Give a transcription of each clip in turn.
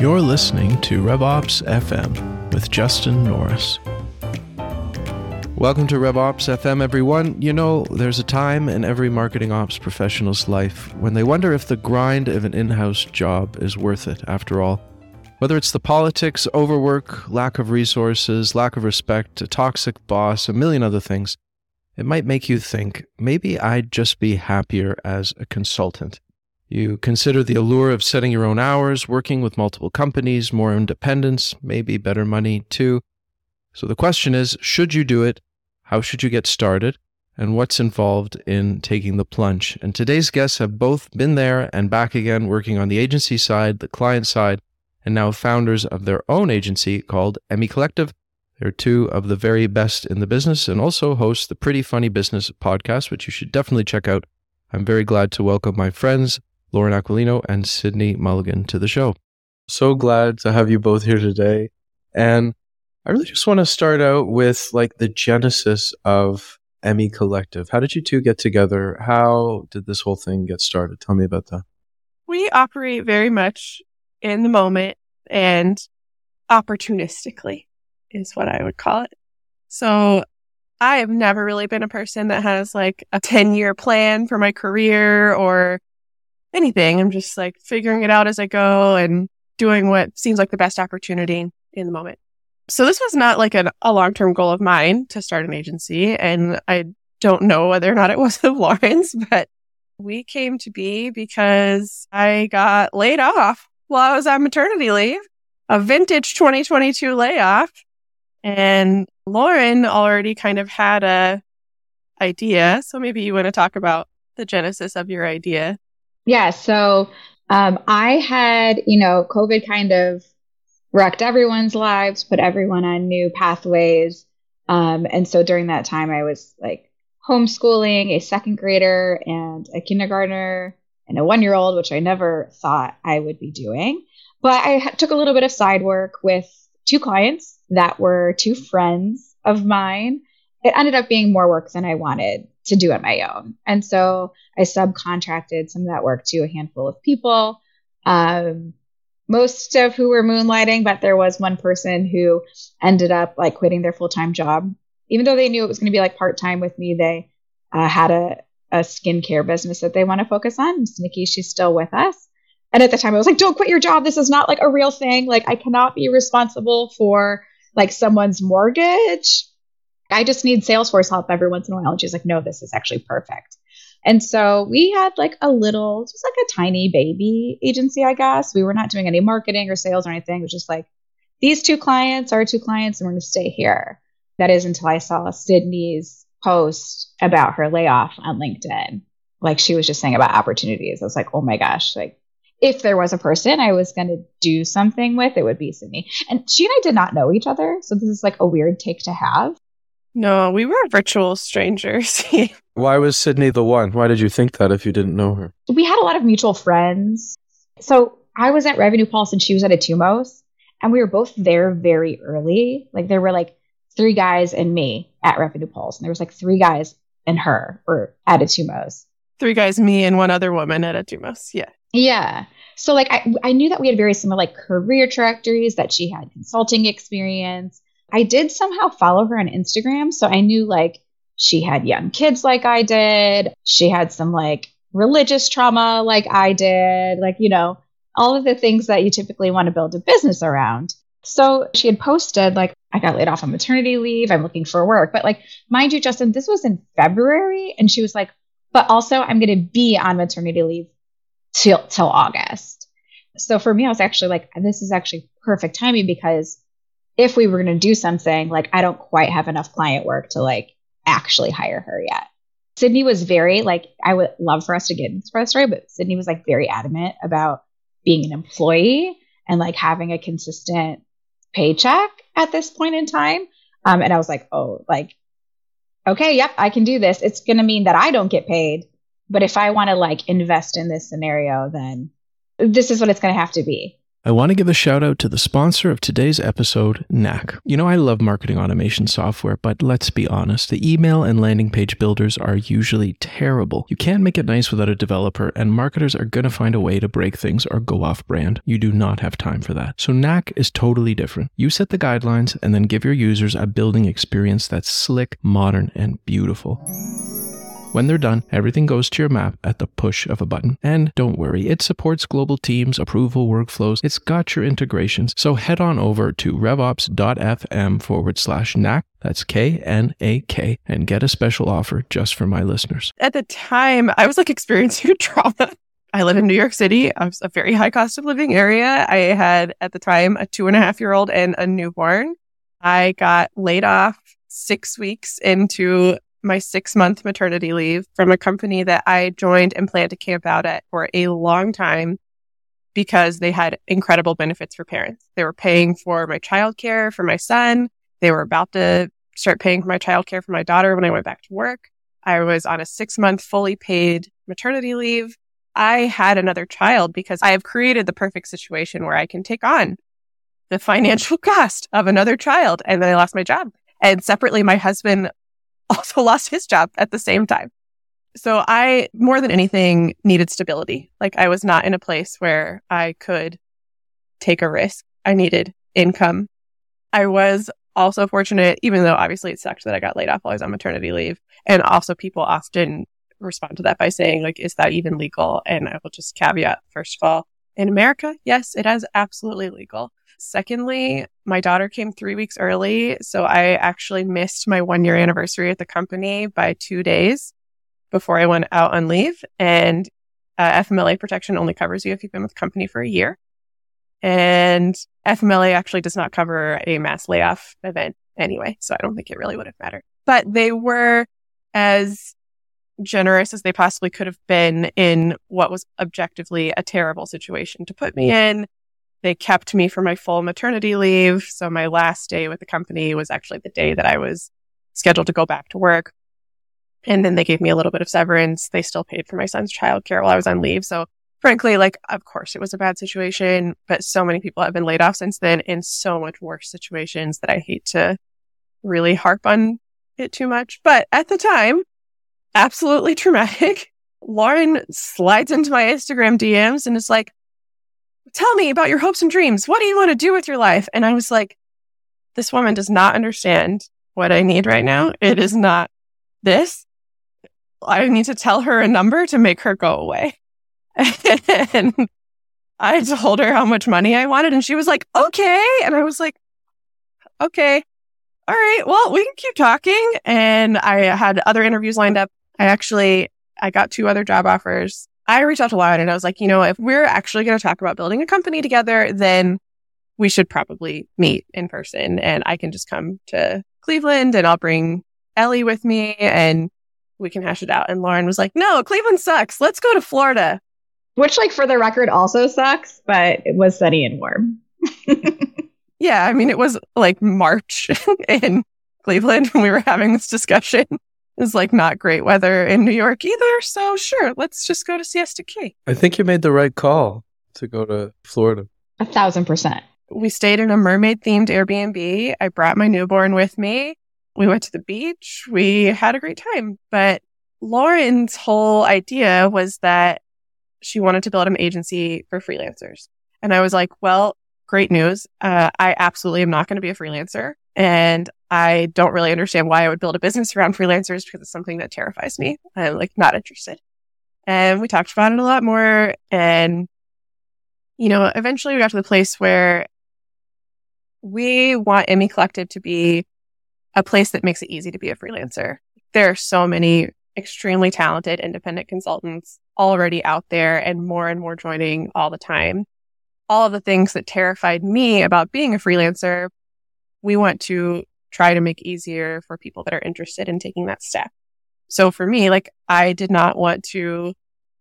You're listening to RevOps FM with Justin Norris. Welcome to RevOps FM, everyone. You know, there's a time in every marketing ops professional's life when they wonder if the grind of an in-house job is worth it, after all. Whether it's the politics, overwork, lack of resources, lack of respect, a toxic boss, a million other things, it might make you think, maybe I'd just be happier as a consultant. You consider the allure of setting your own hours, working with multiple companies, more independence, maybe better money too. So the question is, should you do it? How should you get started? And what's involved in taking the plunge? And today's guests have both been there and back again, working on the agency side, the client side, and now founders of their own agency called EMMIE Collective. They're two of the very best in the business and also host the Pretty Funny Business podcast, which you should definitely check out. I'm very glad to welcome my friends, Lauren Aquilino and Sydney Mulligan, to the show. So glad to have you both here today. And I really just want to start out with the genesis of EMMIE Collective. How did you two get together? How did this whole thing get started? Tell me about that. We operate very much in the moment and opportunistically is what I would call it. So I have never really been a person that has a 10-year plan for my career or anything. I'm just figuring it out as I go and doing what seems like the best opportunity in the moment. So this was not a long-term goal of mine to start an agency. And I don't know whether or not it was of Lauren's, but we came to be because I got laid off while I was on maternity leave, a vintage 2022 layoff. And Lauren already kind of had an idea. So maybe you want to talk about the genesis of your idea. Yeah. So I had, COVID kind of wrecked everyone's lives, put everyone on new pathways. And so during that time, I was homeschooling a second grader and a kindergartner and a 1-year-old, which I never thought I would be doing. But I took a little bit of side work with two clients that were two friends of mine. It ended up being more work than I wanted to do on my own. And so I subcontracted some of that work to a handful of people, most of who were moonlighting, but there was one person who ended up quitting their full-time job. Even though they knew it was going to be part-time with me, they had a skincare business that they want to focus on. Miss Nikki, she's still with us. And at the time I was don't quit your job. This is not a real thing. I cannot be responsible for someone's mortgage. I just need Salesforce help every once in a while. And she's no, this is actually perfect. And so we had a tiny baby agency, I guess. We were not doing any marketing or sales or anything. It was just these two clients are two clients and we're going to stay here. That is until I saw Sydney's post about her layoff on LinkedIn. She was just saying about opportunities. I was oh my gosh, if there was a person I was going to do something with, it would be Sydney. And she and I did not know each other. So this is a weird take to have. No, we were virtual strangers. Why was Sydney the one? Why did you think that if you didn't know her? We had a lot of mutual friends. So I was at Revenue Pulse and she was at Atomos. And we were both there very early. There were three guys and me at Revenue Pulse. And there was three guys and her or at Atomos. Three guys, me and one other woman at Atomos. Yeah. Yeah. So I knew that we had very similar career trajectories, that she had consulting experience. I did somehow follow her on Instagram. So I knew she had young kids like I did. She had some religious trauma like I did, all of the things that you typically want to build a business around. So she had posted I got laid off on maternity leave. I'm looking for work. But mind you, Justin, this was in February. And she was but also I'm going to be on maternity leave till August. So for me, I was actually this is actually perfect timing because if we were going to do something, I don't quite have enough client work to actually hire her yet. Sydney was very I would love for us to get into this story, but Sydney was very adamant about being an employee and having a consistent paycheck at this point in time. And I was okay, yep, I can do this. It's going to mean that I don't get paid. But if I want to invest in this scenario, then this is what it's going to have to be. I want to give a shout out to the sponsor of today's episode, Knak. You know, I love marketing automation software, but let's be honest, the email and landing page builders are usually terrible. You can't make it nice without a developer, and marketers are going to find a way to break things or go off brand. You do not have time for that. So Knak is totally different. You set the guidelines and then give your users a building experience that's slick, modern, and beautiful. When they're done, everything goes to your map at the push of a button. And don't worry, it supports global teams, approval workflows. It's got your integrations. So head on over to revops.fm/Knak. That's KNAK, and get a special offer just for my listeners. At the time, I was like experiencing trauma. I live in New York City. I was a very high cost of living area. I had at the time a 2.5-year-old and a newborn. I got laid off 6 weeks into my 6-month maternity leave from a company that I joined and planned to camp out at for a long time because they had incredible benefits for parents. They were paying for my childcare for my son. They were about to start paying for my childcare for my daughter when I went back to work. I was on a 6-month fully paid maternity leave. I had another child because I have created the perfect situation where I can take on the financial cost of another child. And then I lost my job. And separately, my husband also lost his job at the same time. So I, more than anything, needed stability. Like I was not in a place where I could take a risk. I needed income. I was also fortunate, even though obviously it sucked that I got laid off while I was on maternity leave. And also people often respond to that by saying, like, is that even legal? And I will just caveat, first of all, in America, yes, it is absolutely legal. Secondly, my daughter came 3 weeks early, so I actually missed my 1-year anniversary at the company by 2 days before I went out on leave. And FMLA protection only covers you if you've been with the company for a year. And FMLA actually does not cover a mass layoff event anyway, so I don't think it really would have mattered. But they were as generous as they possibly could have been in what was objectively a terrible situation to put me in. They kept me for my full maternity leave. So my last day with the company was actually the day that I was scheduled to go back to work. And then they gave me a little bit of severance. They still paid for my son's childcare while I was on leave. So frankly, like, of course it was a bad situation, but so many people have been laid off since then in so much worse situations that I hate to really harp on it too much. But at the time, absolutely traumatic. Lauren slides into my Instagram DMs and is like, tell me about your hopes and dreams. What do you want to do with your life? And I was like, this woman does not understand what I need right now. It is not this. I need to tell her a number to make her go away. And I told her how much money I wanted. And she was like, okay. And I was like, okay. All right. Well, we can keep talking. And I had other interviews lined up. I got 2 other job offers. I reached out to Lauren and I was like, you know, if we're actually going to talk about building a company together, then we should probably meet in person and I can just come to Cleveland and I'll bring Ellie with me and we can hash it out. And Lauren was like, no, Cleveland sucks. Let's go to Florida. Which, like, for the record also sucks, but it was sunny and warm. Yeah. I mean, it was like March in Cleveland when we were having this discussion. It's like not great weather in New York either. So sure, let's just go to Siesta Key. I think you made the right call to go to Florida. 1,000%. We stayed in a mermaid-themed Airbnb. I brought my newborn with me. We went to the beach. We had a great time. But Lauren's whole idea was that she wanted to build an agency for freelancers. And I was like, well, great news. I absolutely am not going to be a freelancer. And I don't really understand why I would build a business around freelancers because it's something that terrifies me. I'm like not interested. And we talked about it a lot more. And, you know, eventually we got to the place where we want EMMIE Collective to be a place that makes it easy to be a freelancer. There are so many extremely talented independent consultants already out there and more joining all the time. All of the things that terrified me about being a freelancer, we want to try to make easier for people that are interested in taking that step. So for me, like, I did not want to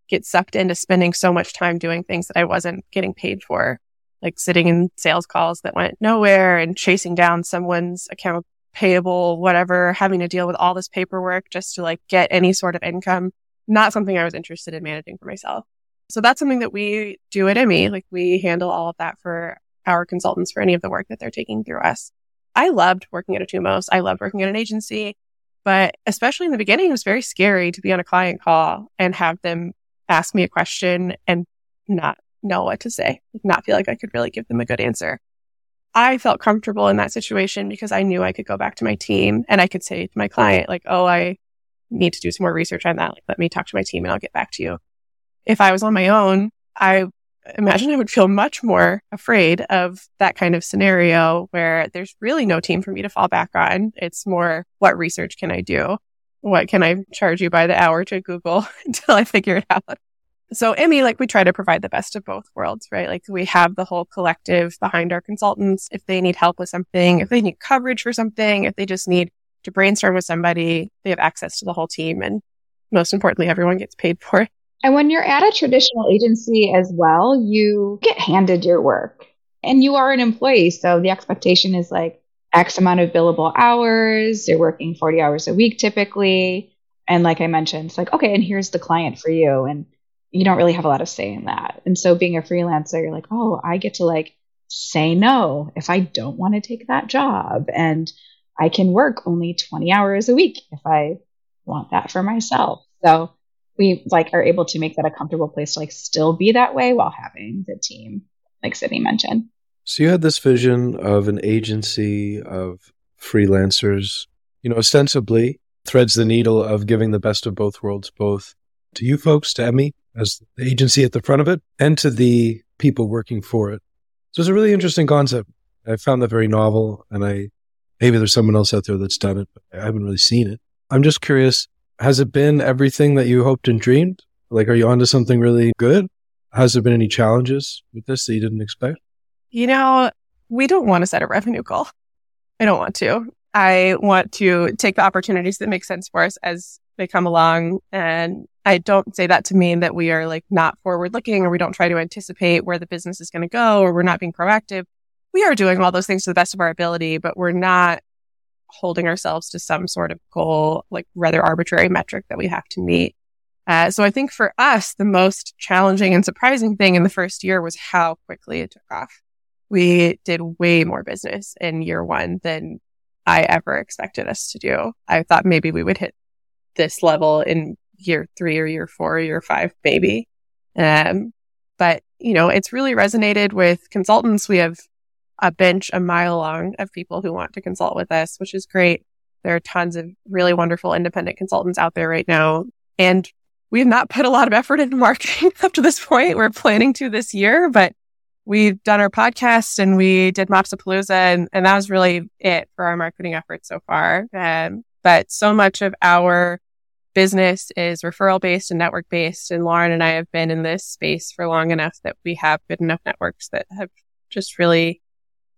get sucked into spending so much time doing things that I wasn't getting paid for, like sitting in sales calls that went nowhere and chasing down someone's account payable, whatever, having to deal with all this paperwork just to like get any sort of income. Not something I was interested in managing for myself. So that's something that we do at EMMIE. Like, we handle all of that for our consultants for any of the work that they're taking through us. I loved working at Atomos. I loved working at an agency, but especially in the beginning, it was very scary to be on a client call and have them ask me a question and not know what to say, not feel like I could really give them a good answer. I felt comfortable in that situation because I knew I could go back to my team and I could say to my client, like, oh, I need to do some more research on that. Like, let me talk to my team and I'll get back to you. If I was on my own, I imagine I would feel much more afraid of that kind of scenario where there's really no team for me to fall back on. It's more, what research can I do? What can I charge you by the hour to Google until I figure it out? So EMMIE, like, we try to provide the best of both worlds, right? Like, we have the whole collective behind our consultants. If they need help with something, if they need coverage for something, if they just need to brainstorm with somebody, they have access to the whole team. And most importantly, everyone gets paid for it. And when you're at a traditional agency as well, you get handed your work and you are an employee. So the expectation is like X amount of billable hours. You're working 40 hours a week typically. And like I mentioned, it's like, okay, and here's the client for you. And you don't really have a lot of say in that. And so being a freelancer, you're like, oh, I get to like say no if I don't want to take that job. And I can work only 20 hours a week if I want that for myself. So we like are able to make that a comfortable place to like still be that way while having the team, like Sydney mentioned. So you had this vision of an agency of freelancers, you know, ostensibly threads the needle of giving the best of both worlds, both to you folks, to EMMIE as the agency at the front of it, and to the people working for it. So it's a really interesting concept. I found that very novel, and maybe there's someone else out there that's done it, but I haven't really seen it. I'm just curious, has it been everything that you hoped and dreamed? Like, are you onto something really good? Has there been any challenges with this that you didn't expect? You know, we don't want to set a revenue goal. I don't want to. I want to take the opportunities that make sense for us as they come along. And I don't say that to mean that we are like not forward looking or we don't try to anticipate where the business is going to go or we're not being proactive. We are doing all those things to the best of our ability, but we're not holding ourselves to some sort of goal, like rather arbitrary metric that we have to meet. So I think for us, the most challenging and surprising thing in the first year was how quickly it took off. We did way more business in year one than I ever expected us to do. I thought maybe we would hit this level in year three or year four or year five, maybe. But, you know, it's really resonated with consultants. We have a bench a mile long of people who want to consult with us, which is great. There are tons of really wonderful independent consultants out there right now. And we have not put a lot of effort into marketing up to this point. We're planning to this year, but we've done our podcast and we did MOPSapalooza, and that was really it for our marketing efforts so far. But so much of our business is referral-based and network-based. And Lauren and I have been in this space for long enough that we have good enough networks that have just really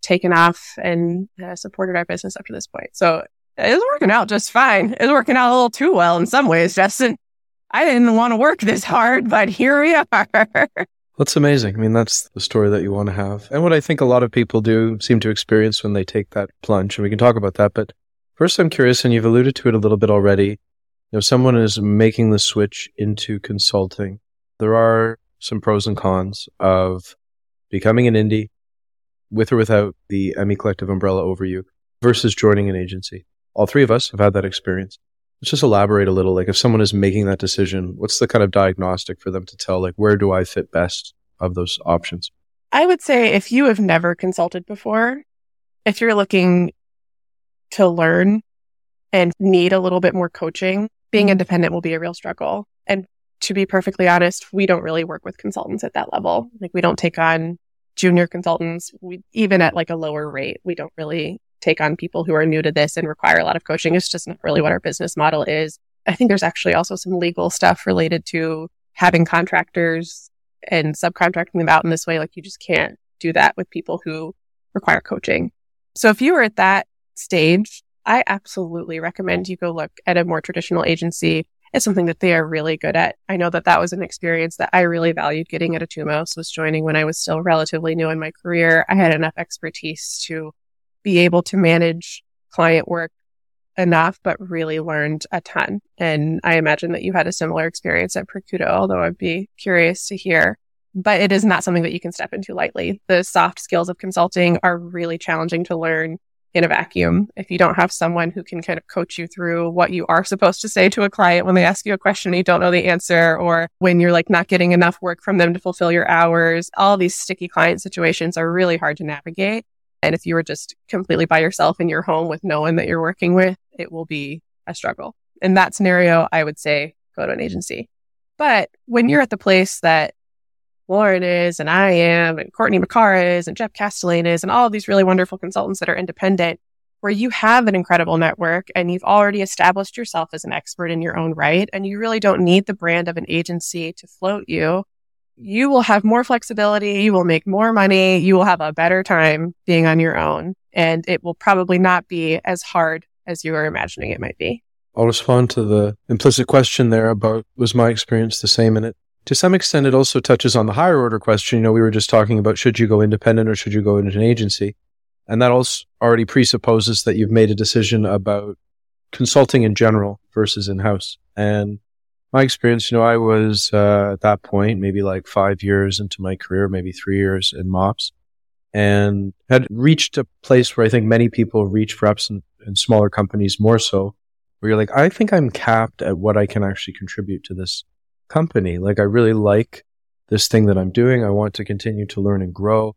taken off and supported our business up to this point. So it's working out just fine. It's working out a little too well in some ways, Justin. I didn't want to work this hard, but here we are. That's amazing. I mean, that's the story that you want to have. And what I think a lot of people do seem to experience when they take that plunge. And we can talk about that. But first, I'm curious, and you've alluded to it a little bit already. You know, someone is making the switch into consulting. There are some pros and cons of becoming an indie, with or without the EMMIE Collective umbrella over you, versus joining an agency. All three of us have had that experience. Let's just elaborate a little. Like, if someone is making that decision, what's the kind of diagnostic for them to tell, like, where do I fit best of those options? I would say if you have never consulted before, if you're looking to learn and need a little bit more coaching, being independent will be a real struggle. And to be perfectly honest, we don't really work with consultants at that level. Like, we don't take on junior consultants, even at like a lower rate. We don't really take on people who are new to this and require a lot of coaching. It's just not really what our business model is. I think there's actually also some legal stuff related to having contractors and subcontracting them out in this way. Like, you just can't do that with people who require coaching. So if you were at that stage, I absolutely recommend you go look at a more traditional agency. It's something that they are really good at. I know that that was an experience that I really valued getting at Atomos, was joining when I was still relatively new in my career. I had enough expertise to be able to manage client work enough, but really learned a ton. And I imagine that you had a similar experience at Perkuto, although I'd be curious to hear. But it is not something that you can step into lightly. The soft skills of consulting are really challenging to learn in a vacuum. If you don't have someone who can kind of coach you through what you are supposed to say to a client when they ask you a question and you don't know the answer, or when you're like not getting enough work from them to fulfill your hours, all these sticky client situations are really hard to navigate. And if you were just completely by yourself in your home with no one that you're working with, it will be a struggle. In that scenario, I would say go to an agency. But when you're at the place that Lauren is, and I am, and Courtney McCarr is, and Jeff Castellane is, and all of these really wonderful consultants that are independent, where you have an incredible network and you've already established yourself as an expert in your own right, and you really don't need the brand of an agency to float you, you will have more flexibility, you will make more money, you will have a better time being on your own, and it will probably not be as hard as you are imagining it might be. I'll respond to the implicit question there about, was my experience the same in it? To some extent, it also touches on the higher order question. You know, we were just talking about, should you go independent or should you go into an agency? And that also already presupposes that you've made a decision about consulting in general versus in-house. And my experience, you know, I was at that point, maybe like 5 years into my career, maybe 3 years in MOPS, and had reached a place where I think many people reach, perhaps in smaller companies more so, where you're like, I think I'm capped at what I can actually contribute to this company. Like, I really like this thing that I'm doing. I want to continue to learn and grow,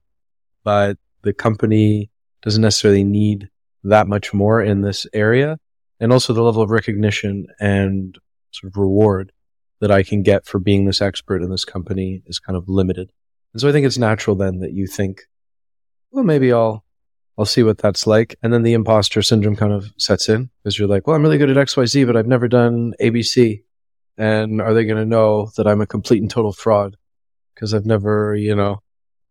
but the company doesn't necessarily need that much more in this area. And also the level of recognition and sort of reward that I can get for being this expert in this company is kind of limited. And so I think it's natural then that you think, well, maybe I'll see what that's like. And then the imposter syndrome kind of sets in because you're like, well, I'm really good at XYZ, but I've never done ABC. And are they going to know that I'm a complete and total fraud because I've never, you know,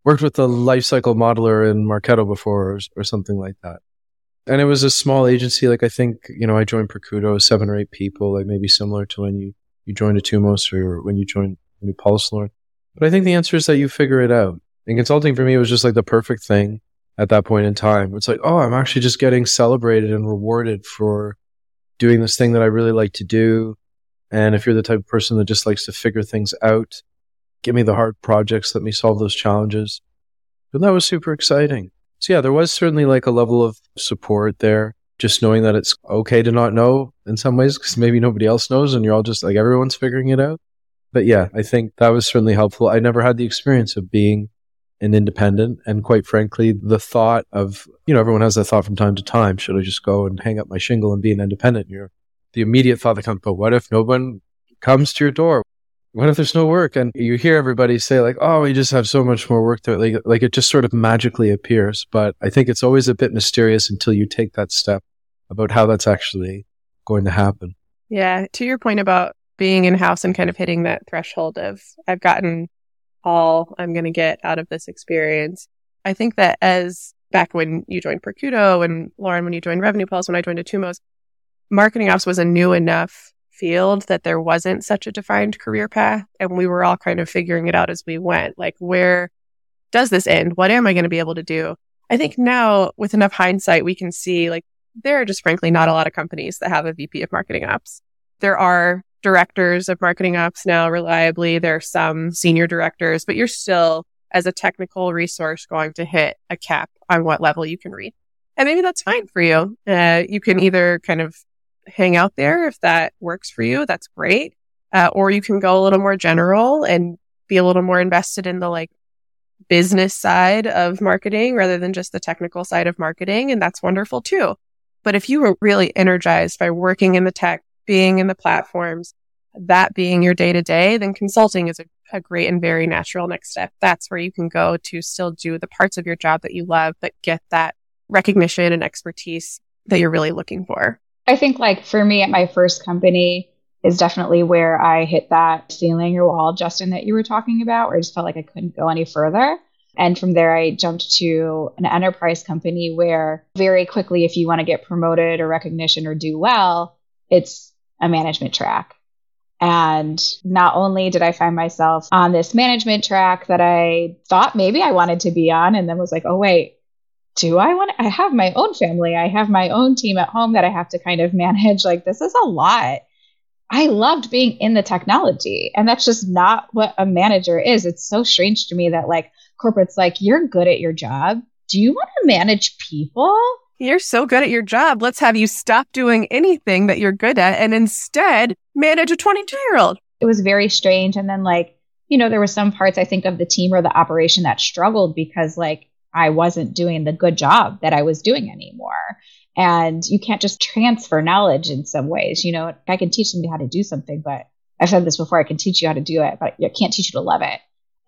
worked with a life cycle modeler in Marketo before or something like that? And it was a small agency. Like, I think, you know, I joined Perkuto, 7 or 8 people, like maybe similar to when you joined Atomos or when you joined New Pulse, Lauren. But I think the answer is that you figure it out. And consulting for me was just like the perfect thing at that point in time. It's like, oh, I'm actually just getting celebrated and rewarded for doing this thing that I really like to do. And if you're the type of person that just likes to figure things out, give me the hard projects, let me solve those challenges. And that was super exciting. So yeah, there was certainly like a level of support there, just knowing that it's okay to not know in some ways, because maybe nobody else knows and you're all just like, everyone's figuring it out. But yeah, I think that was certainly helpful. I never had the experience of being an independent. And quite frankly, the thought of, you know, everyone has that thought from time to time, should I just go and hang up my shingle and be an independent? The immediate thought that comes, but what if no one comes to your door? What if there's no work? And you hear everybody say like, oh, we just have so much more work there. Like it just sort of magically appears. But I think it's always a bit mysterious until you take that step about how that's actually going to happen. Yeah. To your point about being in-house and kind of hitting that threshold of, I've gotten all I'm going to get out of this experience. I think that as back when you joined Perkuto and Lauren, when you joined Revenue Pulse, when I joined Atomos, marketing ops was a new enough field that there wasn't such a defined career path. And we were all kind of figuring it out as we went. Like, where does this end? What am I going to be able to do? I think now with enough hindsight, we can see like there are just frankly not a lot of companies that have a VP of marketing ops. There are directors of marketing ops now reliably. There are some senior directors, but you're still as a technical resource going to hit a cap on what level you can reach. And maybe that's fine for you. You can either kind of hang out there if that works for you, that's great. Or you can go a little more general and be a little more invested in the like business side of marketing rather than just the technical side of marketing. And that's wonderful too. But if you were really energized by working in the tech, being in the platforms, that being your day to day, then consulting is a great and very natural next step. That's where you can go to still do the parts of your job that you love, but get that recognition and expertise that you're really looking for. I think like for me at my first company is definitely where I hit that ceiling or wall, Justin, that you were talking about, where I just felt like I couldn't go any further. And from there, I jumped to an enterprise company where very quickly, if you want to get promoted or recognition or do well, it's a management track. And not only did I find myself on this management track that I thought maybe I wanted to be on and then was like, oh, wait, do I want to? I have my own family. I have my own team at home that I have to kind of manage. Like, this is a lot. I loved being in the technology, and that's just not what a manager is. It's so strange to me that like corporate's like, you're good at your job. Do you want to manage people? You're so good at your job. Let's have you stop doing anything that you're good at and instead manage a 22-year-old. It was very strange. And then like, you know, there were some parts I think of the team or the operation that struggled because like I wasn't doing the good job that I was doing anymore. And you can't just transfer knowledge in some ways. You know, I can teach somebody how to do something, but I've said this before, I can teach you how to do it, but I can't teach you to love it.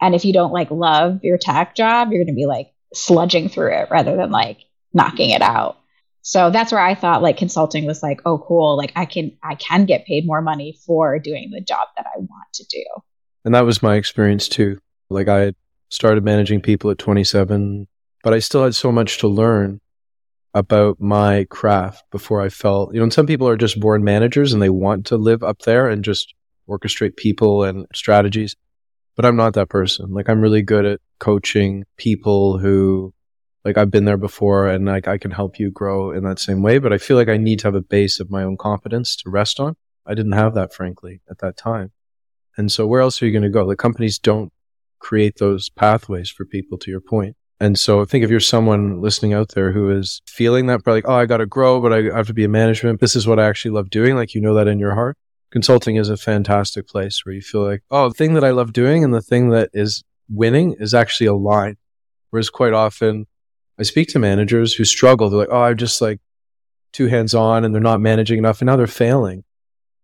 And if you don't like love your tech job, you're going to be like sludging through it rather than like knocking it out. So that's where I thought like consulting was like, oh, cool. Like I can get paid more money for doing the job that I want to do. And that was my experience too. Like I had started managing people at 27, but I still had so much to learn about my craft before I felt, you know, and some people are just born managers and they want to live up there and just orchestrate people and strategies. But I'm not that person. Like, I'm really good at coaching people who, like, I've been there before and like I can help you grow in that same way. But I feel like I need to have a base of my own competence to rest on. I didn't have that, frankly, at that time. And so where else are you going to go? Like, companies don't create those pathways for people, to your point. And so I think if you're someone listening out there who is feeling that, probably like, oh, I got to grow, but I have to be in management. This is what I actually love doing. Like, you know that in your heart. Consulting is a fantastic place where you feel like, oh, the thing that I love doing and the thing that is winning is actually aligned. Whereas quite often I speak to managers who struggle. They're like, oh, I'm just like too hands-on and they're not managing enough. And now they're failing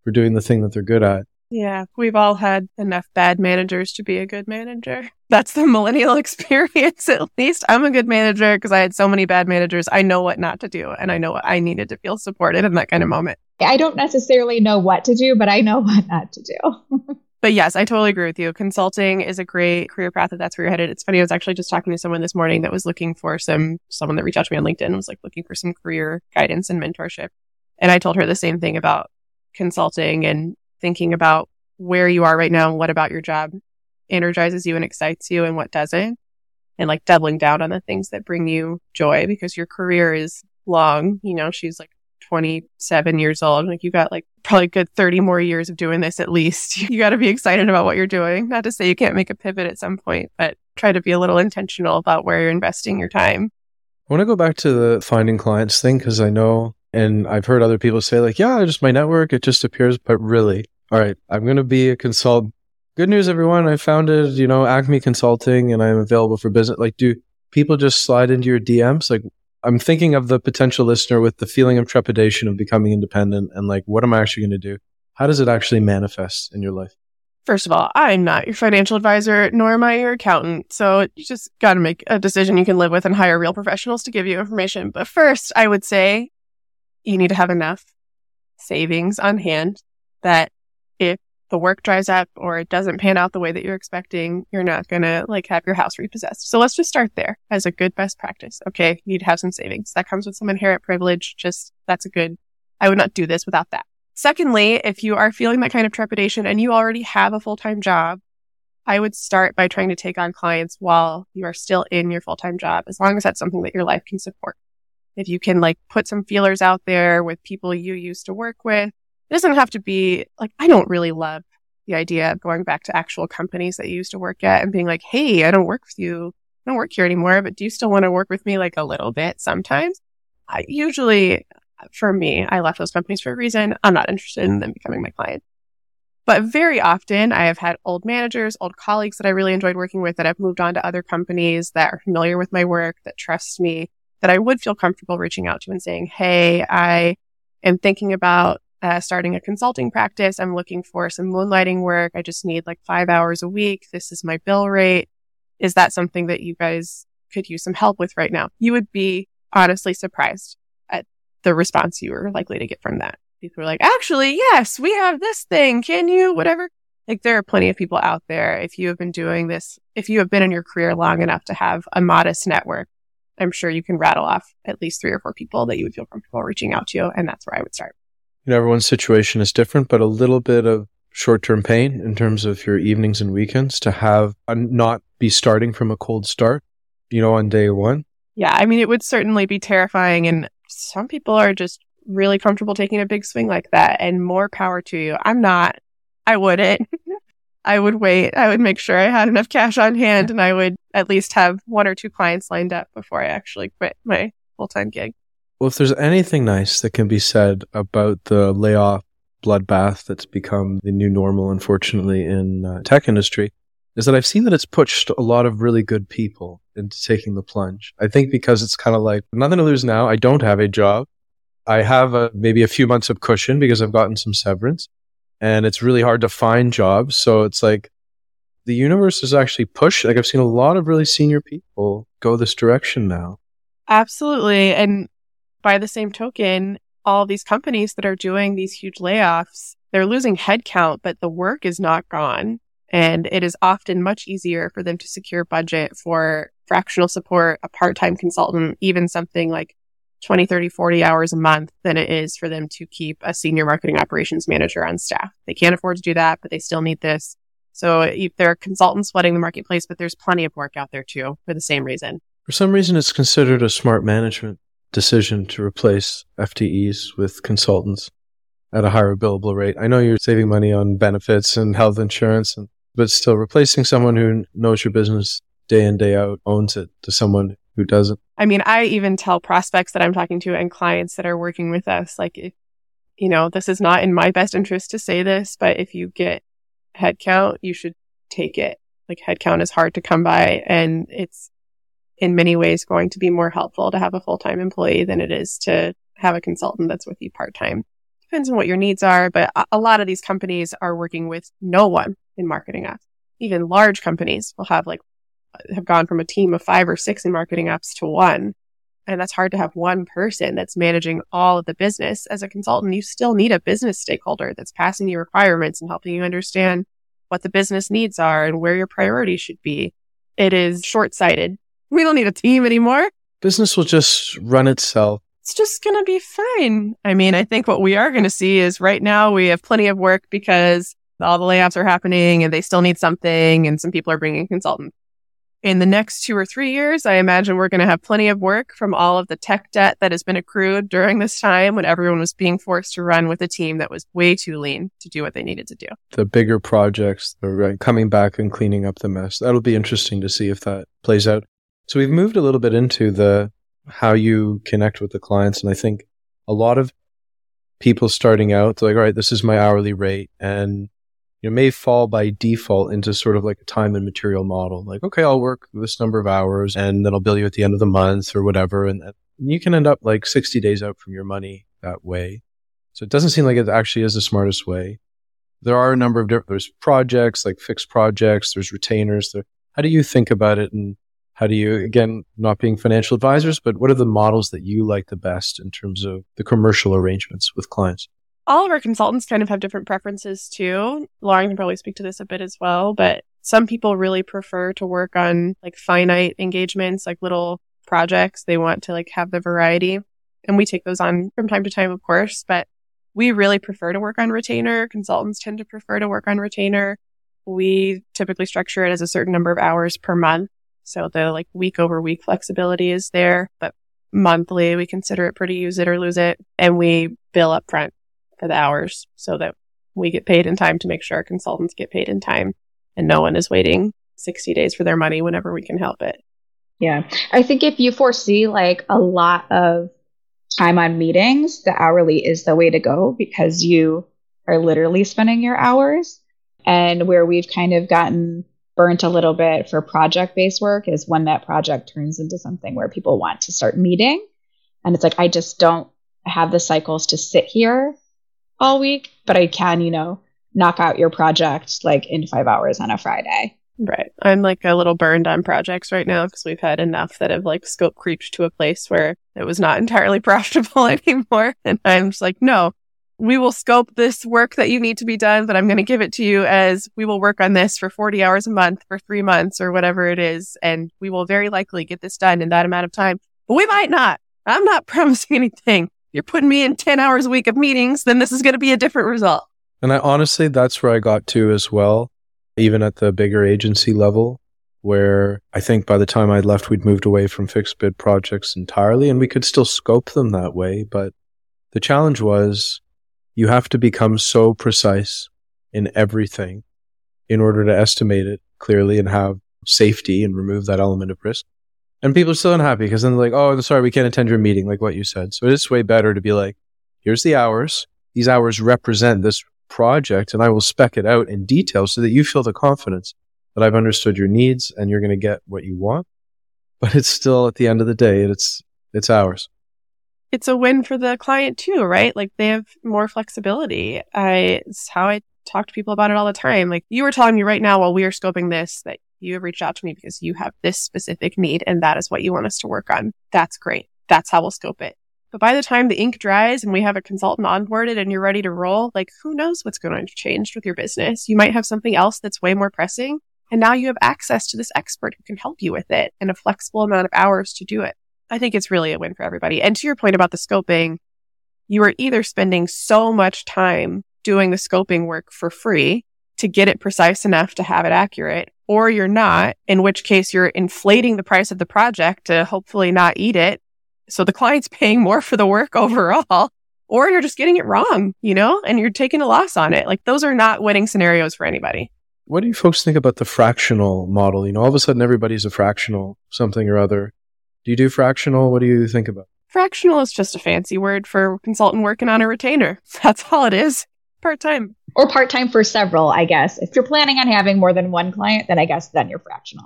for doing the thing that they're good at. Yeah, we've all had enough bad managers to be a good manager. That's the millennial experience, at least. I'm a good manager because I had so many bad managers. I know what not to do, and I know what I needed to feel supported in that kind of moment. I don't necessarily know what to do, but I know what not to do. But yes, I totally agree with you. Consulting is a great career path if that's where you're headed. It's funny, I was actually just talking to someone this morning that was looking for someone that reached out to me on LinkedIn, was like looking for some career guidance and mentorship. And I told her the same thing about consulting and thinking about where you are right now and what about your job energizes you and excites you and what doesn't, and like doubling down on the things that bring you joy because your career is long. You know, she's like 27 years old. Like, you got like probably a good 30 more years of doing this at least. You got to be excited about what you're doing. Not to say you can't make a pivot at some point, but try to be a little intentional about where you're investing your time. I want to go back to the finding clients thing because I know, and I've heard other people say like, yeah, just my network, it just appears, but really, all right, I'm going to be a consultant. Good news, everyone. I founded, you know, AMMIE Consulting and I'm available for business. Like, do people just slide into your DMs? Like, I'm thinking of the potential listener with the feeling of trepidation of becoming independent and like, what am I actually going to do? How does it actually manifest in your life? First of all, I'm not your financial advisor, nor am I your accountant. So you just got to make a decision you can live with and hire real professionals to give you information. But first, I would say you need to have enough savings on hand that if the work dries up or it doesn't pan out the way that you're expecting, you're not going to like have your house repossessed. So let's just start there as a good best practice. Okay, you need to have some savings. That comes with some inherent privilege. Just that's a good, I would not do this without that. Secondly, if you are feeling that kind of trepidation and you already have a full-time job, I would start by trying to take on clients while you are still in your full-time job, as long as that's something that your life can support. If you can like put some feelers out there with people you used to work with, it doesn't have to be like, I don't really love the idea of going back to actual companies that you used to work at and being like, hey, I don't work with you. I don't work here anymore, but do you still want to work with me like a little bit sometimes? Usually for me, I left those companies for a reason. I'm not interested in them becoming my client. But very often I have had old managers, old colleagues that I really enjoyed working with that I've moved on to other companies that are familiar with my work, that trust me, that I would feel comfortable reaching out to and saying, hey, I am thinking about starting a consulting practice. I'm looking for some moonlighting work. I just need like 5 hours a week. This is my bill rate. Is that something that you guys could use some help with right now? You would be honestly surprised at the response you were likely to get from that. People are like, actually, yes, we have this thing. Can you, whatever? Like, there are plenty of people out there. If you have been doing this, if you have been in your career long enough to have a modest network, I'm sure you can rattle off at least 3 or 4 people that you would feel comfortable reaching out to. And that's where I would start. You know, everyone's situation is different, but a little bit of short-term pain in terms of your evenings and weekends to have not be starting from a cold start, you know, on day one. Yeah, I mean, it would certainly be terrifying. And some people are just really comfortable taking a big swing like that, and more power to you. I'm not. I wouldn't. I would wait. I would make sure I had enough cash on hand, and I would at least have one or two clients lined up before I actually quit my full-time gig. Well, if there's anything nice that can be said about the layoff bloodbath that's become the new normal, unfortunately, in tech industry, is that I've seen that it's pushed a lot of really good people into taking the plunge. I think because it's kind of like, nothing to lose now. I don't have a job. I have maybe a few months of cushion because I've gotten some severance, and it's really hard to find jobs. So it's like the universe is actually pushed. Like, I've seen a lot of really senior people go this direction now. Absolutely. And by the same token, all these companies that are doing these huge layoffs, they're losing headcount, but the work is not gone. And it is often much easier for them to secure budget for fractional support, a part-time consultant, even something like 20, 30, 40 hours a month than it is for them to keep a senior marketing operations manager on staff. They can't afford to do that, but they still need this. So there are consultants flooding the marketplace, but there's plenty of work out there too for the same reason. For some reason, it's considered a smart management decision to replace FTEs with consultants at a higher billable rate. I know you're saving money on benefits and health insurance, but still replacing someone who knows your business day in, day out, owns it, to someone who doesn't. I mean, I even tell prospects that I'm talking to and clients that are working with us, like, you know, this is not in my best interest to say this, but if you get headcount, you should take it. Like, headcount is hard to come by, and it's in many ways going to be more helpful to have a full-time employee than it is to have a consultant that's with you part-time. Depends on what your needs are, but a lot of these companies are working with no one in marketing ops. Even large companies will have gone from a team of 5 or 6 in marketing ops to 1. And that's hard to have one person that's managing all of the business. As a consultant, you still need a business stakeholder that's passing you requirements and helping you understand what the business needs are and where your priorities should be. It is short-sighted. We don't need a team anymore. Business will just run itself. It's just going to be fine. I mean, I think what we are going to see is right now we have plenty of work because all the layoffs are happening and they still need something, and some people are bringing consultants. In the next 2 or 3 years, I imagine we're going to have plenty of work from all of the tech debt that has been accrued during this time when everyone was being forced to run with a team that was way too lean to do what they needed to do. The bigger projects are coming back and cleaning up the mess. That'll be interesting to see if that plays out. So we've moved a little bit into the how you connect with the clients. And I think a lot of people starting out, they're like, all right, this is my hourly rate. And you may fall by default into sort of like a time and material model. Like, okay, I'll work this number of hours and then I'll bill you at the end of the month or whatever. And you can end up like 60 days out from your money that way. So it doesn't seem like it actually is the smartest way. There are a number of there's projects, like fixed projects, there's retainers. How do you think about it? And how do you, again, not being financial advisors, but what are the models that you like the best in terms of the commercial arrangements with clients? All of our consultants kind of have different preferences too. Lauren can probably speak to this a bit as well, but some people really prefer to work on like finite engagements, like little projects. They want to like have the variety, and we take those on from time to time, of course, but we really prefer to work on retainer. Consultants tend to prefer to work on retainer. We typically structure it as a certain number of hours per month. So the like week over week flexibility is there, but monthly we consider it pretty use it or lose it, and we bill up front for the hours so that we get paid in time to make sure our consultants get paid in time and no one is waiting 60 days for their money whenever we can help it. Yeah. I think if you foresee like a lot of time on meetings, the hourly is the way to go because you are literally spending your hours. And where we've kind of gotten burnt a little bit for project-based work is when that project turns into something where people want to start meeting. And it's like, I just don't have the cycles to sit here all week, but I can, you know, knock out your project like in 5 hours on a Friday. Right. I'm like a little burned on projects right now because we've had enough that have like scope creeped to a place where it was not entirely profitable anymore. And I'm just like, no, we will scope this work that you need to be done, but I'm going to give it to you as we will work on this for 40 hours a month for 3 months or whatever it is. And we will very likely get this done in that amount of time, but we might not. I'm not promising anything. You're putting me in 10 hours a week of meetings, then this is going to be a different result. And I honestly, that's where I got to as well, even at the bigger agency level, where I think by the time I left, we'd moved away from fixed bid projects entirely, and we could still scope them that way. But the challenge was you have to become so precise in everything in order to estimate it clearly and have safety and remove that element of risk. And people are still unhappy because then they're like, oh, I'm sorry, we can't attend your meeting, like what you said. So it's way better to be like, here's the hours. These hours represent this project, and I will spec it out in detail so that you feel the confidence that I've understood your needs and you're going to get what you want. But it's still, at the end of the day, it's ours. It's a win for the client too, right? Like they have more flexibility. It's how I talk to people about it all the time. Like you were telling me right now while we were scoping this that you have reached out to me because you have this specific need and that is what you want us to work on. That's great. That's how we'll scope it. But by the time the ink dries and we have a consultant onboarded and you're ready to roll, like who knows what's going to change with your business? You might have something else that's way more pressing. And now you have access to this expert who can help you with it and a flexible amount of hours to do it. I think it's really a win for everybody. And to your point about the scoping, you are either spending so much time doing the scoping work for free to get it precise enough to have it accurate, or you're not, in which case you're inflating the price of the project to hopefully not eat it. So the client's paying more for the work overall, or you're just getting it wrong, and you're taking a loss on it. Like those are not winning scenarios for anybody. What do you folks think about the fractional model? All of a sudden everybody's a fractional something or other. Do you do fractional? What do you think about? Fractional is just a fancy word for consultant working on a retainer. That's all it is. Part-time. Or part-time for several, I guess. If you're planning on having more than one client, then I guess then you're fractional.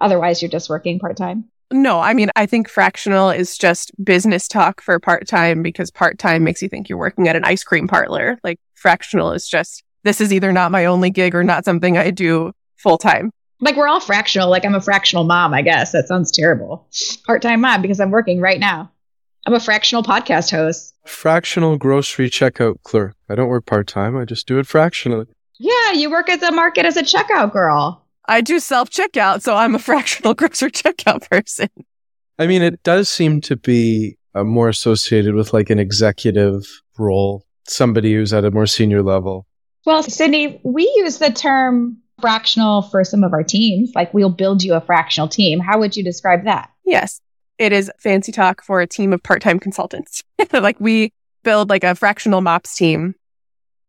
Otherwise, you're just working part-time. No, I think fractional is just business talk for part-time because part-time makes you think you're working at an ice cream parlor. Like fractional is just, this is either not my only gig or not something I do full-time. Like we're all fractional. Like I'm a fractional mom, I guess. That sounds terrible. Part-time mom because I'm working right now. I'm a fractional podcast host. Fractional grocery checkout clerk. I don't work part-time. I just do it fractionally. Yeah, you work at the market as a checkout girl. I do self-checkout, so I'm a fractional grocery checkout person. It does seem to be more associated with like an executive role, somebody who's at a more senior level. Well, Sydney, we use the term fractional for some of our teams. Like we'll build you a fractional team. How would you describe that? Yes, it is fancy talk for a team of part-time consultants. Like we build like a fractional MOPS team.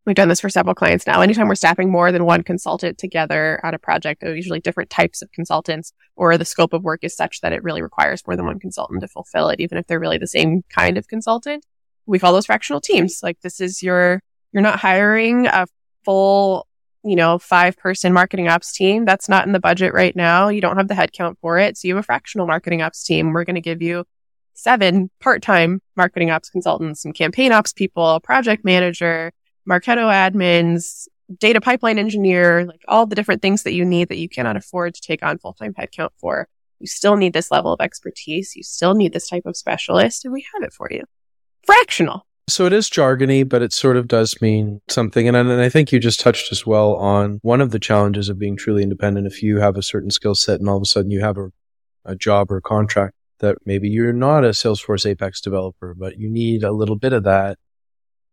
We've done this for several clients now. Anytime we're staffing more than one consultant together on a project, usually different types of consultants, or the scope of work is such that it really requires more than one consultant to fulfill it, even if they're really the same kind of consultant. We call those fractional teams. Like this is you're not hiring a full 5-person marketing ops team. That's not in the budget right now. You don't have the headcount for it. So you have a fractional marketing ops team. We're going to give you 7 part-time marketing ops consultants, some campaign ops people, project manager, Marketo admins, data pipeline engineer, like all the different things that you need that you cannot afford to take on full-time headcount for. You still need this level of expertise. You still need this type of specialist, and we have it for you. Fractional. So it is jargony, but it sort of does mean something. And I think you just touched as well on one of the challenges of being truly independent. If you have a certain skill set and all of a sudden you have a job or a contract that maybe you're not a Salesforce Apex developer, but you need a little bit of that.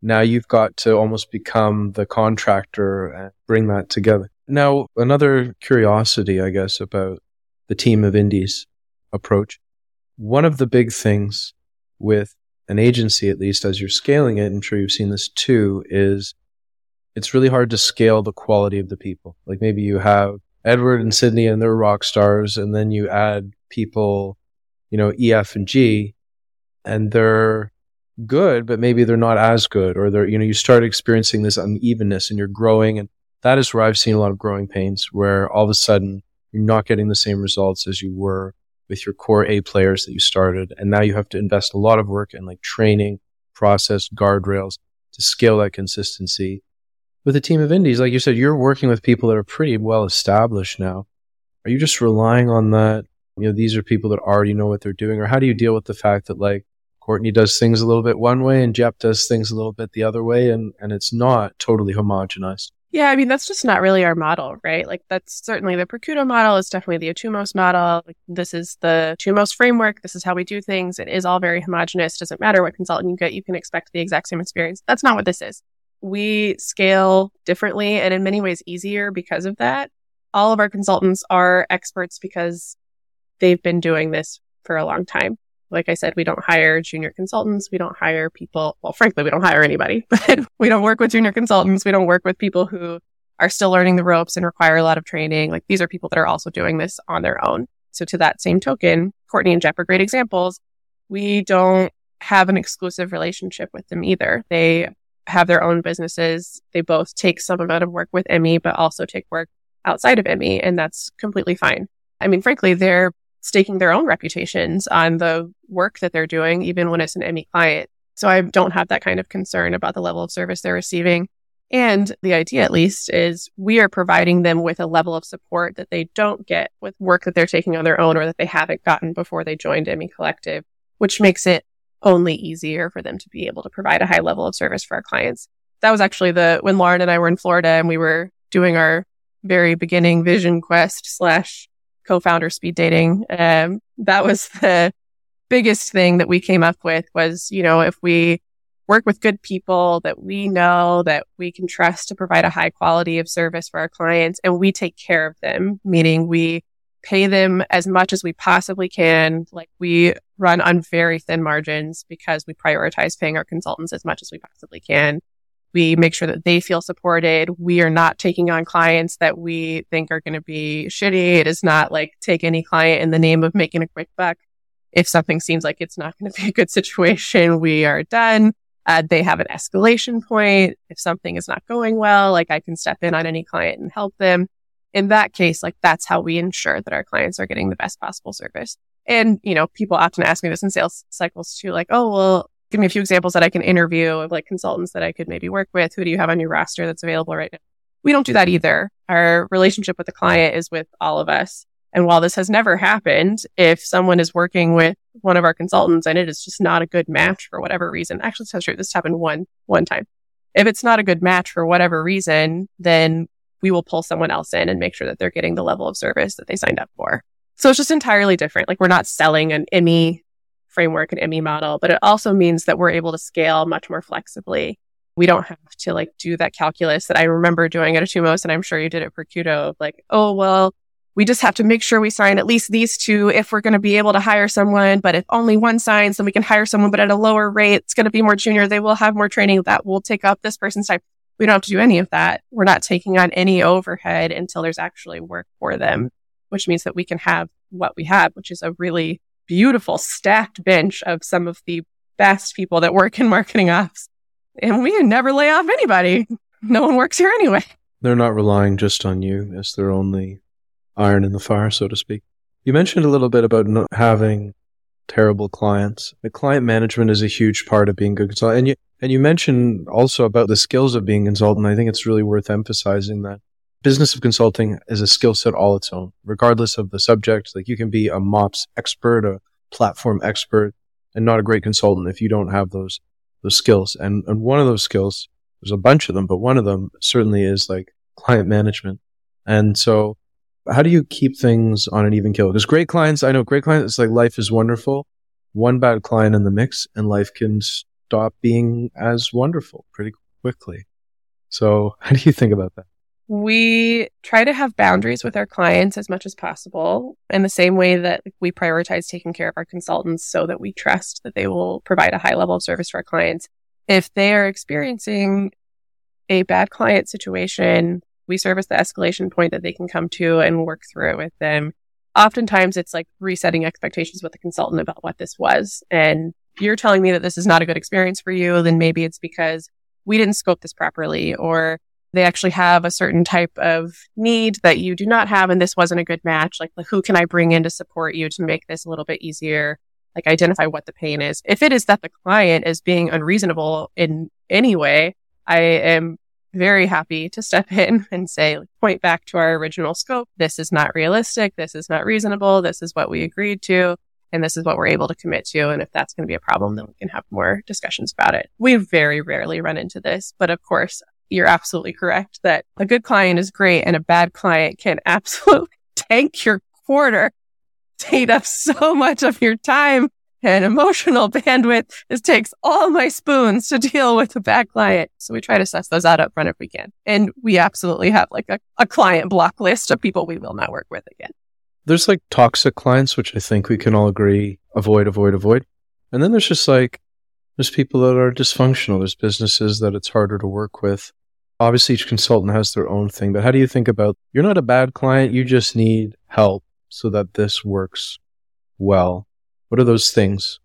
Now you've got to almost become the contractor and bring that together. Now, another curiosity, I guess, about the team of indies approach. One of the big things with an agency, at least as you're scaling it, I'm sure you've seen this too, is it's really hard to scale the quality of the people. Like maybe you have Edward and Sydney and they're rock stars, and then you add people, E, F, and G, and they're good, but maybe they're not as good, or they're, you start experiencing this unevenness and you're growing. And that is where I've seen a lot of growing pains, where all of a sudden you're not getting the same results as you were with your core A players that you started. And now you have to invest a lot of work in like training, process, guardrails to scale that consistency. With a team of indies, like you said, you're working with people that are pretty well established now. Are you just relying on that? These are people that already know what they're doing, or how do you deal with the fact that like Courtney does things a little bit one way and Jeff does things a little bit the other way, and it's not totally homogenized? Yeah, that's just not really our model, right? Like that's certainly the Perkuto model. It's definitely the Atomos model. Like, this is the Atomos framework. This is how we do things. It is all very homogenous. Doesn't matter what consultant you get, you can expect the exact same experience. That's not what this is. We scale differently and in many ways easier because of that. all of our consultants are experts because they've been doing this for a long time. Like I said, we don't hire junior consultants. We don't hire people. Well, frankly, we don't hire anybody, but we don't work with junior consultants. We don't work with people who are still learning the ropes and require a lot of training. Like, these are people that are also doing this on their own. So to that same token, Courtney and Jeff are great examples. We don't have an exclusive relationship with them either. They have their own businesses. They both take some amount of work with EMMIE, but also take work outside of EMMIE, and that's completely fine. I mean, frankly, they're staking their own reputations on the work that they're doing, even when it's an EMMIE client. So I don't have that kind of concern about the level of service they're receiving. And the idea, at least, is we are providing them with a level of support that they don't get with work that they're taking on their own or that they haven't gotten before they joined EMMIE Collective, which makes it only easier for them to be able to provide a high level of service for our clients. That was actually when Lauren and I were in Florida and we were doing our very beginning vision quest / co-founder speed dating. That was the biggest thing that we came up with was, you know, if we work with good people that we know that we can trust to provide a high quality of service for our clients and we take care of them, meaning we pay them as much as we possibly can. Like, we run on very thin margins because we prioritize paying our consultants as much as we possibly can. We make sure that they feel supported. We are not taking on clients that we think are going to be shitty. It is not like take any client in the name of making a quick buck. If something seems like it's not going to be a good situation, we are done. They have an escalation point. If something is not going well, like, I can step in on any client and help them. In that case, like, that's how we ensure that our clients are getting the best possible service. And, you know, people often ask me this in sales cycles too, like, oh, well, give me a few examples that I can interview of like consultants that I could maybe work with. Who do you have on your roster that's available right now? We don't do that either. Our relationship with the client is with all of us. And while this has never happened, if someone is working with one of our consultants and it is just not a good match for whatever reason, actually, that's true. This happened one time. If it's not a good match for whatever reason, then we will pull someone else in and make sure that they're getting the level of service that they signed up for. So it's just entirely different. Like, we're not selling an EMMIE framework, an EMMIE model, but it also means that we're able to scale much more flexibly. We don't have to like do that calculus that I remember doing at Atomos, and I'm sure you did at Perkuto, of like, oh, well, we just have to make sure we sign at least these two if we're going to be able to hire someone. But if only one signs, then we can hire someone, but at a lower rate. It's going to be more junior. They will have more training. That will take up this person's time. We don't have to do any of that. We're not taking on any overhead until there's actually work for them, which means that we can have what we have, which is a really beautiful stacked bench of some of the best people that work in marketing ops. And we can never lay off anybody. No one works here anyway. They're not relying just on you as their only iron in the fire, so to speak. You mentioned a little bit about not having terrible clients. The client management is a huge part of being a good consultant. And you mentioned also about the skills of being a consultant. I think it's really worth emphasizing that business of consulting is a skill set all its own, regardless of the subject. Like, you can be a MOPS expert, a platform expert, and not a great consultant if you don't have those skills. And one of those skills, there's a bunch of them, but one of them certainly is like client management. And so how do you keep things on an even keel? Because great clients, it's like life is wonderful. One bad client in the mix and life can stop being as wonderful pretty quickly. So how do you think about that? We try to have boundaries with our clients as much as possible in the same way that we prioritize taking care of our consultants so that we trust that they will provide a high level of service for our clients. If they are experiencing a bad client situation, we service the escalation point that they can come to and work through it with them. Oftentimes, it's like resetting expectations with the consultant about what this was. And if you're telling me that this is not a good experience for you, then maybe it's because we didn't scope this properly, or they actually have a certain type of need that you do not have, and this wasn't a good match. Like, who can I bring in to support you to make this a little bit easier? Like, identify what the pain is. If it is that the client is being unreasonable in any way, I am very happy to step in and say, point back to our original scope. This is not realistic. This is not reasonable. This is what we agreed to. And this is what we're able to commit to. And if that's going to be a problem, then we can have more discussions about it. We very rarely run into this. But of course, you're absolutely correct that a good client is great and a bad client can absolutely tank your quarter, take up so much of your time and emotional bandwidth. It takes all my spoons to deal with a bad client. So we try to suss those out up front if we can. And we absolutely have like a client block list of people we will not work with again. There's like toxic clients, which I think we can all agree, avoid. And then there's just like, there's people that are dysfunctional. There's businesses that it's harder to work with. Obviously, each consultant has their own thing, but how do you think about, you're not a bad client, you just need help so that this works well? What are those things,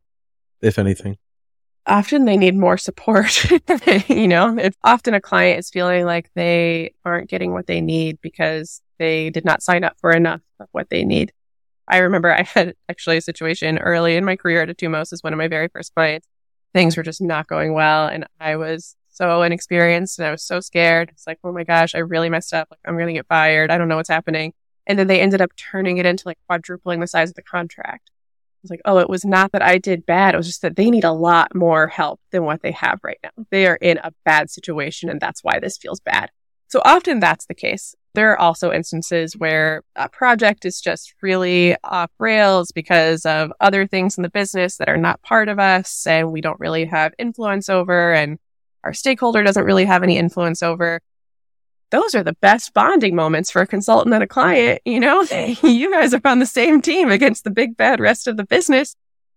if anything? Often they need more support. You know, it's often a client is feeling like they aren't getting what they need because they did not sign up for enough of what they need. I remember I had actually a situation early in my career at Atomos as one of my very first clients. Things were just not going well, and I was so inexperienced and I was so scared. It's like, oh my gosh, I really messed up. Like, I'm going to get fired. I don't know what's happening. And then they ended up turning it into like quadrupling the size of the contract. It's like, oh, it was not that I did bad. It was just that they need a lot more help than what they have right now. They are in a bad situation, and that's why this feels bad. So often that's the case. There are also instances where a project is just really off rails because of other things in the business that are not part of us and we don't really have influence over, and our stakeholder doesn't really have any influence over. Those are the best bonding moments for a consultant and a client. You know, you guys are on the same team against the big bad rest of the business.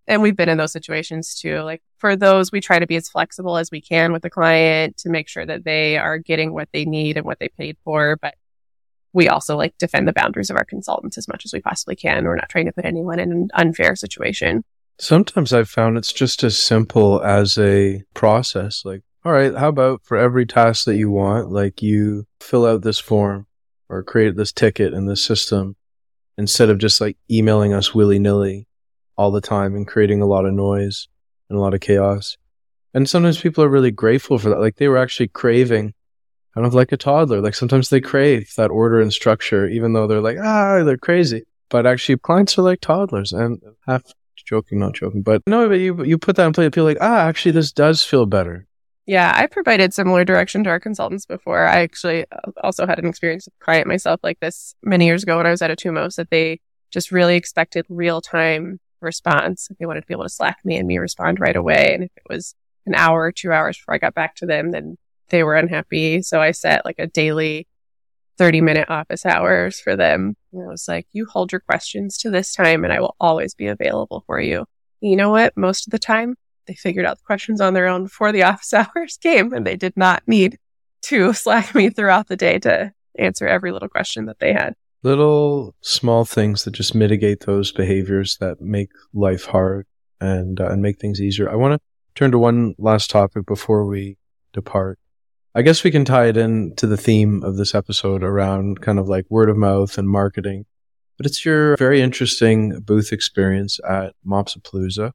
And we've been in those situations too. Like for those, we try to be as flexible as we can with the client to make sure that they are getting what they need and what they paid for. But we also like defend the boundaries of our consultants as much as we possibly can. We're not trying to put anyone in an unfair situation. Sometimes I've found it's just as simple as a process. Like, all right, how about for every task that you want, like you fill out this form or create this ticket in this system instead of just like emailing us willy-nilly all the time and creating a lot of noise and a lot of chaos. And sometimes people are really grateful for that. Like they were actually craving, kind of like a toddler. Like sometimes they crave that order and structure, even though they're like, they're crazy. But actually clients are like toddlers and half joking, not joking. But no, but you put that in play and feel like, actually this does feel better. Yeah, I provided similar direction to our consultants before. I actually also had an experience with a client myself like this many years ago when I was at Atomos, that they just really expected real-time response. They wanted to be able to Slack me and me respond right away. And if it was an hour or 2 hours before I got back to them, then they were unhappy. So I set like a daily 30-minute office hours for them. And I was like, you hold your questions to this time and I will always be available for you. And you know what? Most of the time, they figured out the questions on their own before the office hours came, and they did not need to Slack me throughout the day to answer every little question that they had. Little small things that just mitigate those behaviors that make life hard and make things easier. I want to turn to one last topic before we depart. I guess we can tie it in to the theme of this episode around kind of like word of mouth and marketing, but it's your very interesting booth experience at MOPSapalooza.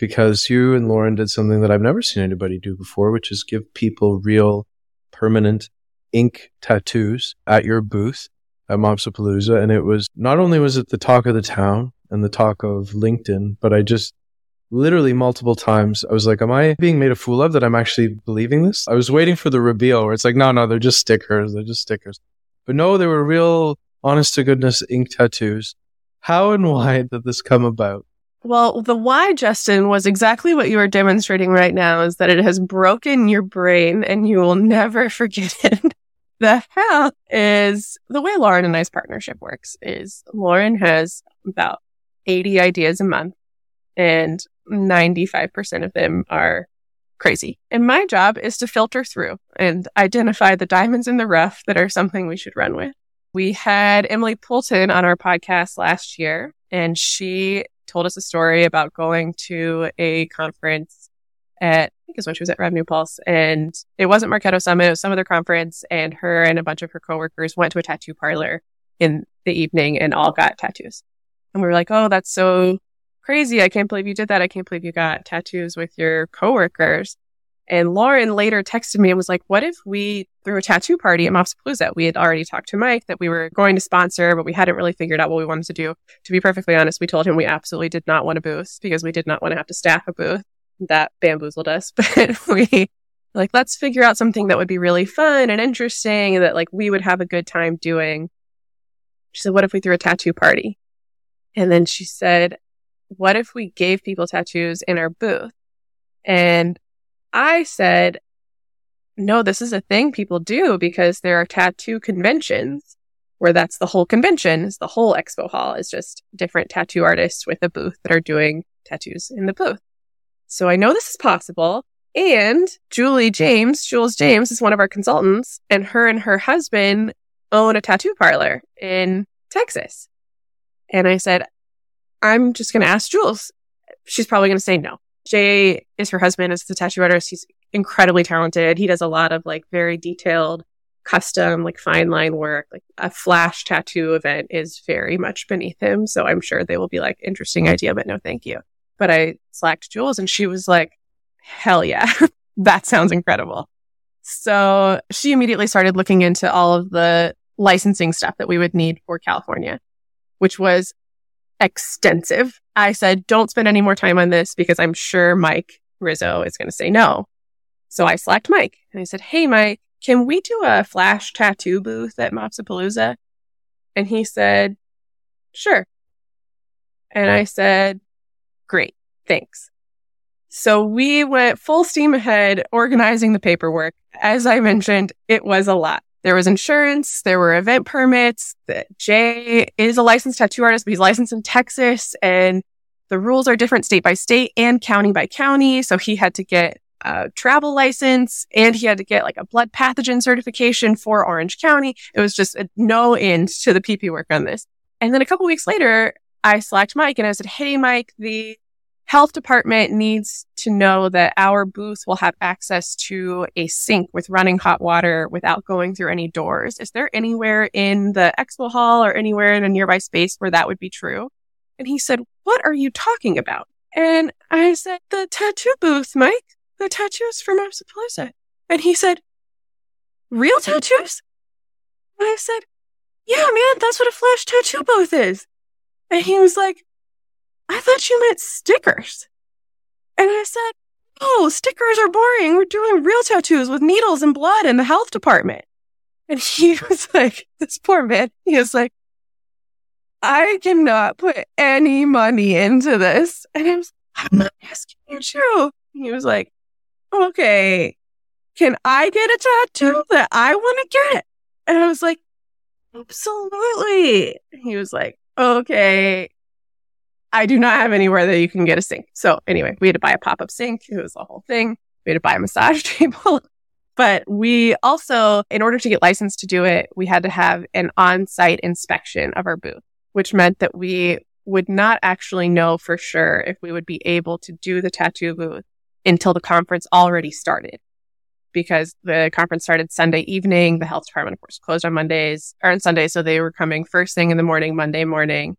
Because you and Lauren did something that I've never seen anybody do before, which is give people real permanent ink tattoos at your booth at MOPSapalooza. And it was, not only was it the talk of the town and the talk of LinkedIn, but I just literally multiple times, I was like, am I being made a fool of that I'm actually believing this? I was waiting for the reveal where it's like, no, they're just stickers. They're just stickers. But no, they were real honest to goodness ink tattoos. How and why did this come about? Well, the why, Justin, was exactly what you are demonstrating right now, is that it has broken your brain and you will never forget it. The how is the way Lauren and I's partnership works is Lauren has about 80 ideas a month and 95% of them are crazy. And my job is to filter through and identify the diamonds in the rough that are something we should run with. We had Emily Poulton on our podcast last year, and she told us a story about going to a conference at, I think it was when she was at Revenue Pulse, and it wasn't Marketo Summit, it was some other conference, and her and a bunch of her coworkers went to a tattoo parlor in the evening and all got tattoos. And we were like, oh, that's so crazy. I can't believe you did that. I can't believe you got tattoos with your coworkers. And Lauren later texted me and was like, what if we threw a tattoo party at MOPSapalooza? We had already talked to Mike that we were going to sponsor, but we hadn't really figured out what we wanted to do. To be perfectly honest, we told him we absolutely did not want a booth because we did not want to have to staff a booth. That bamboozled us. But we like, let's figure out something that would be really fun and interesting and that like we would have a good time doing. She said, what if we threw a tattoo party? And then she said, what if we gave people tattoos in our booth? And I said, no, this is a thing people do because there are tattoo conventions where that's the whole convention, is the whole expo hall is just different tattoo artists with a booth that are doing tattoos in the booth. So I know this is possible. And Jules James is one of our consultants, and her husband own a tattoo parlor in Texas. And I said, I'm just going to ask Jules. She's probably going to say no. Jay is her husband, is the tattoo artist. He's incredibly talented. He does a lot of like very detailed custom, like fine line work. Like a flash tattoo event is very much beneath him. So I'm sure they will be like, interesting idea, but no, thank you. But I slacked Jules and she was like, hell yeah, that sounds incredible. So she immediately started looking into all of the licensing stuff that we would need for California, which was extensive. I said, don't spend any more time on this because I'm sure Mike Rizzo is going to say no. So I slacked Mike and I said, hey, Mike, can we do a flash tattoo booth at MOPSapalooza? And he said, sure. And I said, great, thanks. So we went full steam ahead organizing the paperwork. As I mentioned, it was a lot. There was insurance, there were event permits. Jay is a licensed tattoo artist, but he's licensed in Texas, and the rules are different state by state and county by county. So he had to get a travel license, and he had to get like a blood pathogen certification for Orange County. It was just no end to the PP work on this. And then a couple weeks later, I slacked Mike and I said, hey, Mike, the health department needs to know that our booth will have access to a sink with running hot water without going through any doors. Is there anywhere in the expo hall or anywhere in a nearby space where that would be true? And he said, what are you talking about? And I said, the tattoo booth, Mike. The tattoos from MOPSapalooza. And he said, real tattoos? And I said, yeah, man, that's what a flash tattoo booth is. And he was like, I thought you meant stickers. And I said, oh, stickers are boring. We're doing real tattoos with needles and blood in the health department. And he was like, this poor man, he was like, I cannot put any money into this. And I was like, I'm not asking you to. And he was like, okay, can I get a tattoo that I want to get? And I was like, absolutely. And he was like, okay, I do not have anywhere that you can get a sink. So anyway, we had to buy a pop-up sink. It was the whole thing. We had to buy a massage table. But we also, in order to get licensed to do it, we had to have an on-site inspection of our booth, which meant that we would not actually know for sure if we would be able to do the tattoo booth until the conference already started, because the conference started Sunday evening. The health department, of course, closed on Mondays or on Sundays. So they were coming first thing in the morning, Monday morning.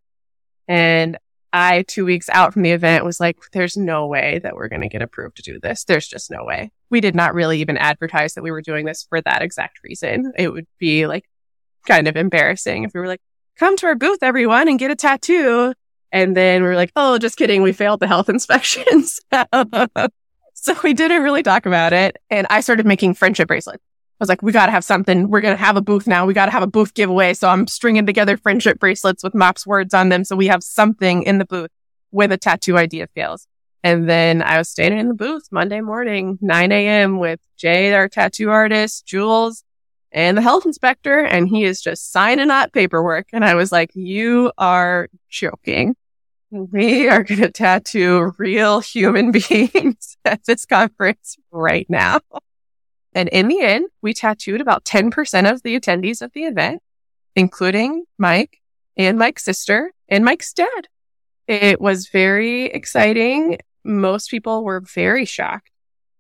And I, 2 weeks out from the event, was like, there's no way that we're going to get approved to do this. There's just no way. We did not really even advertise that we were doing this for that exact reason. It would be like kind of embarrassing if we were like, come to our booth, everyone, and get a tattoo. And then we were like, oh, just kidding. We failed the health inspections. So we didn't really talk about it. And I started making friendship bracelets. I was like, we got to have something. We're going to have a booth now. We got to have a booth giveaway. So I'm stringing together friendship bracelets with Mop's words on them. So we have something in the booth when the tattoo idea fails. And then I was standing in the booth Monday morning, 9 a.m. with Jay, our tattoo artist, Jules, and the health inspector. And he is just signing out paperwork. And I was like, you are joking. We are going to tattoo real human beings at this conference right now. And in the end, we tattooed about 10% of the attendees of the event, including Mike and Mike's sister and Mike's dad. It was very exciting. Most people were very shocked.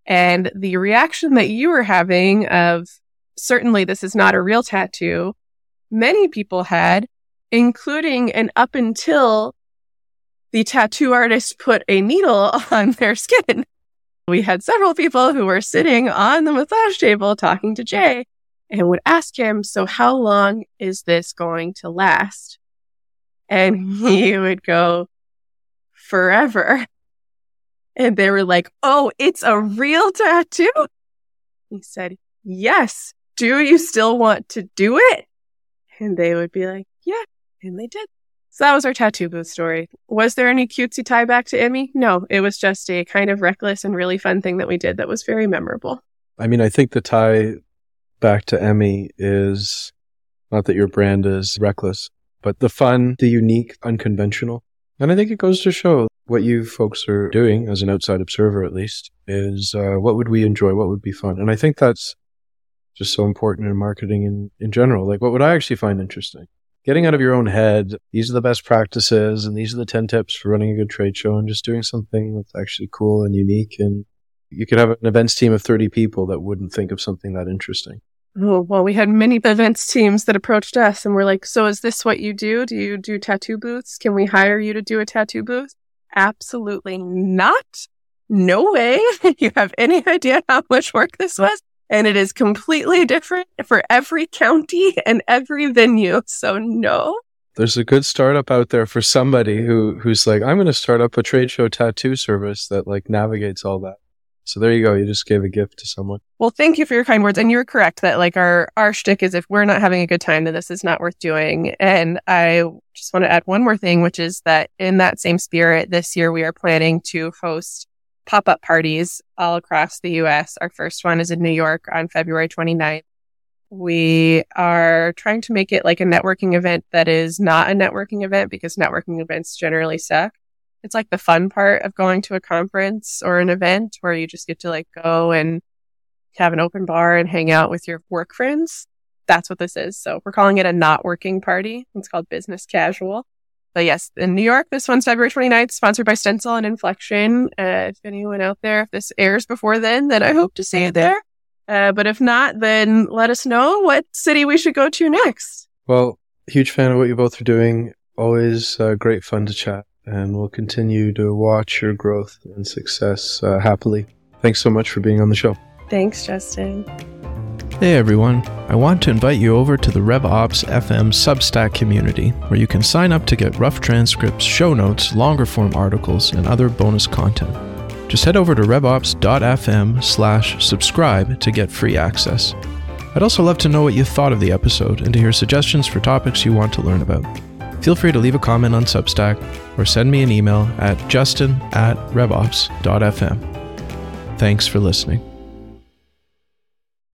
And the reaction that you were having of, certainly this is not a real tattoo, many people had, including and up until the tattoo artist put a needle on their skin. We had several people who were sitting on the massage table talking to Jay and would ask him, so how long is this going to last? And he would go, forever. And they were like, oh, it's a real tattoo. He said, yes. Do you still want to do it? And they would be like, yeah. And they did. So that was our tattoo booth story. Was there any cutesy tie back to EMMIE? No, it was just a kind of reckless and really fun thing that we did that was very memorable. I mean, I think the tie back to EMMIE is not that your brand is reckless, but the fun, the unique, unconventional. And I think it goes to show what you folks are doing as an outside observer, at least, is what would we enjoy? What would be fun? And I think that's just so important in marketing in general. Like, what would I actually find interesting? Getting out of your own head, these are the best practices and these are the 10 tips for running a good trade show, and just doing something that's actually cool and unique. And you could have an events team of 30 people that wouldn't think of something that interesting. Oh, well, we had many events teams that approached us and were like, so is this what you do? Do you do tattoo booths? Can we hire you to do a tattoo booth? Absolutely not. No way. You have any idea how much work this was? And it is completely different for every county and every venue. So no. There's a good startup out there for somebody who's like, I'm going to start up a trade show tattoo service that like navigates all that. So there you go. You just gave a gift to someone. Well, thank you for your kind words. And you're correct that like our shtick is if we're not having a good time, then this is not worth doing. And I just want to add one more thing, which is that in that same spirit, this year we are planning to host pop-up parties all across the U.S. Our first one is in New York on February 29th. We are trying to make it like a networking event that is not a networking event, because networking events generally suck. It's like the fun part of going to a conference or an event where you just get to like go and have an open bar and hang out with your work friends. That's what this is. So we're calling it a not working party. It's called Business Casual. But yes, in New York, this one's February 29th, sponsored by Stencil and Inflection. If anyone out there, if this airs before then I hope to see you there. But if not, then let us know what city we should go to next. Well, huge fan of what you both are doing. Always great fun to chat. And we'll continue to watch your growth and success happily. Thanks so much for being on the show. Thanks, Justin. Hey, everyone. I want to invite you over to the RevOps FM Substack community, where you can sign up to get rough transcripts, show notes, longer form articles, and other bonus content. Just head over to revops.fm/subscribe to get free access. I'd also love to know what you thought of the episode and to hear suggestions for topics you want to learn about. Feel free to leave a comment on Substack or send me an email at justin@revops.fm. Thanks for listening.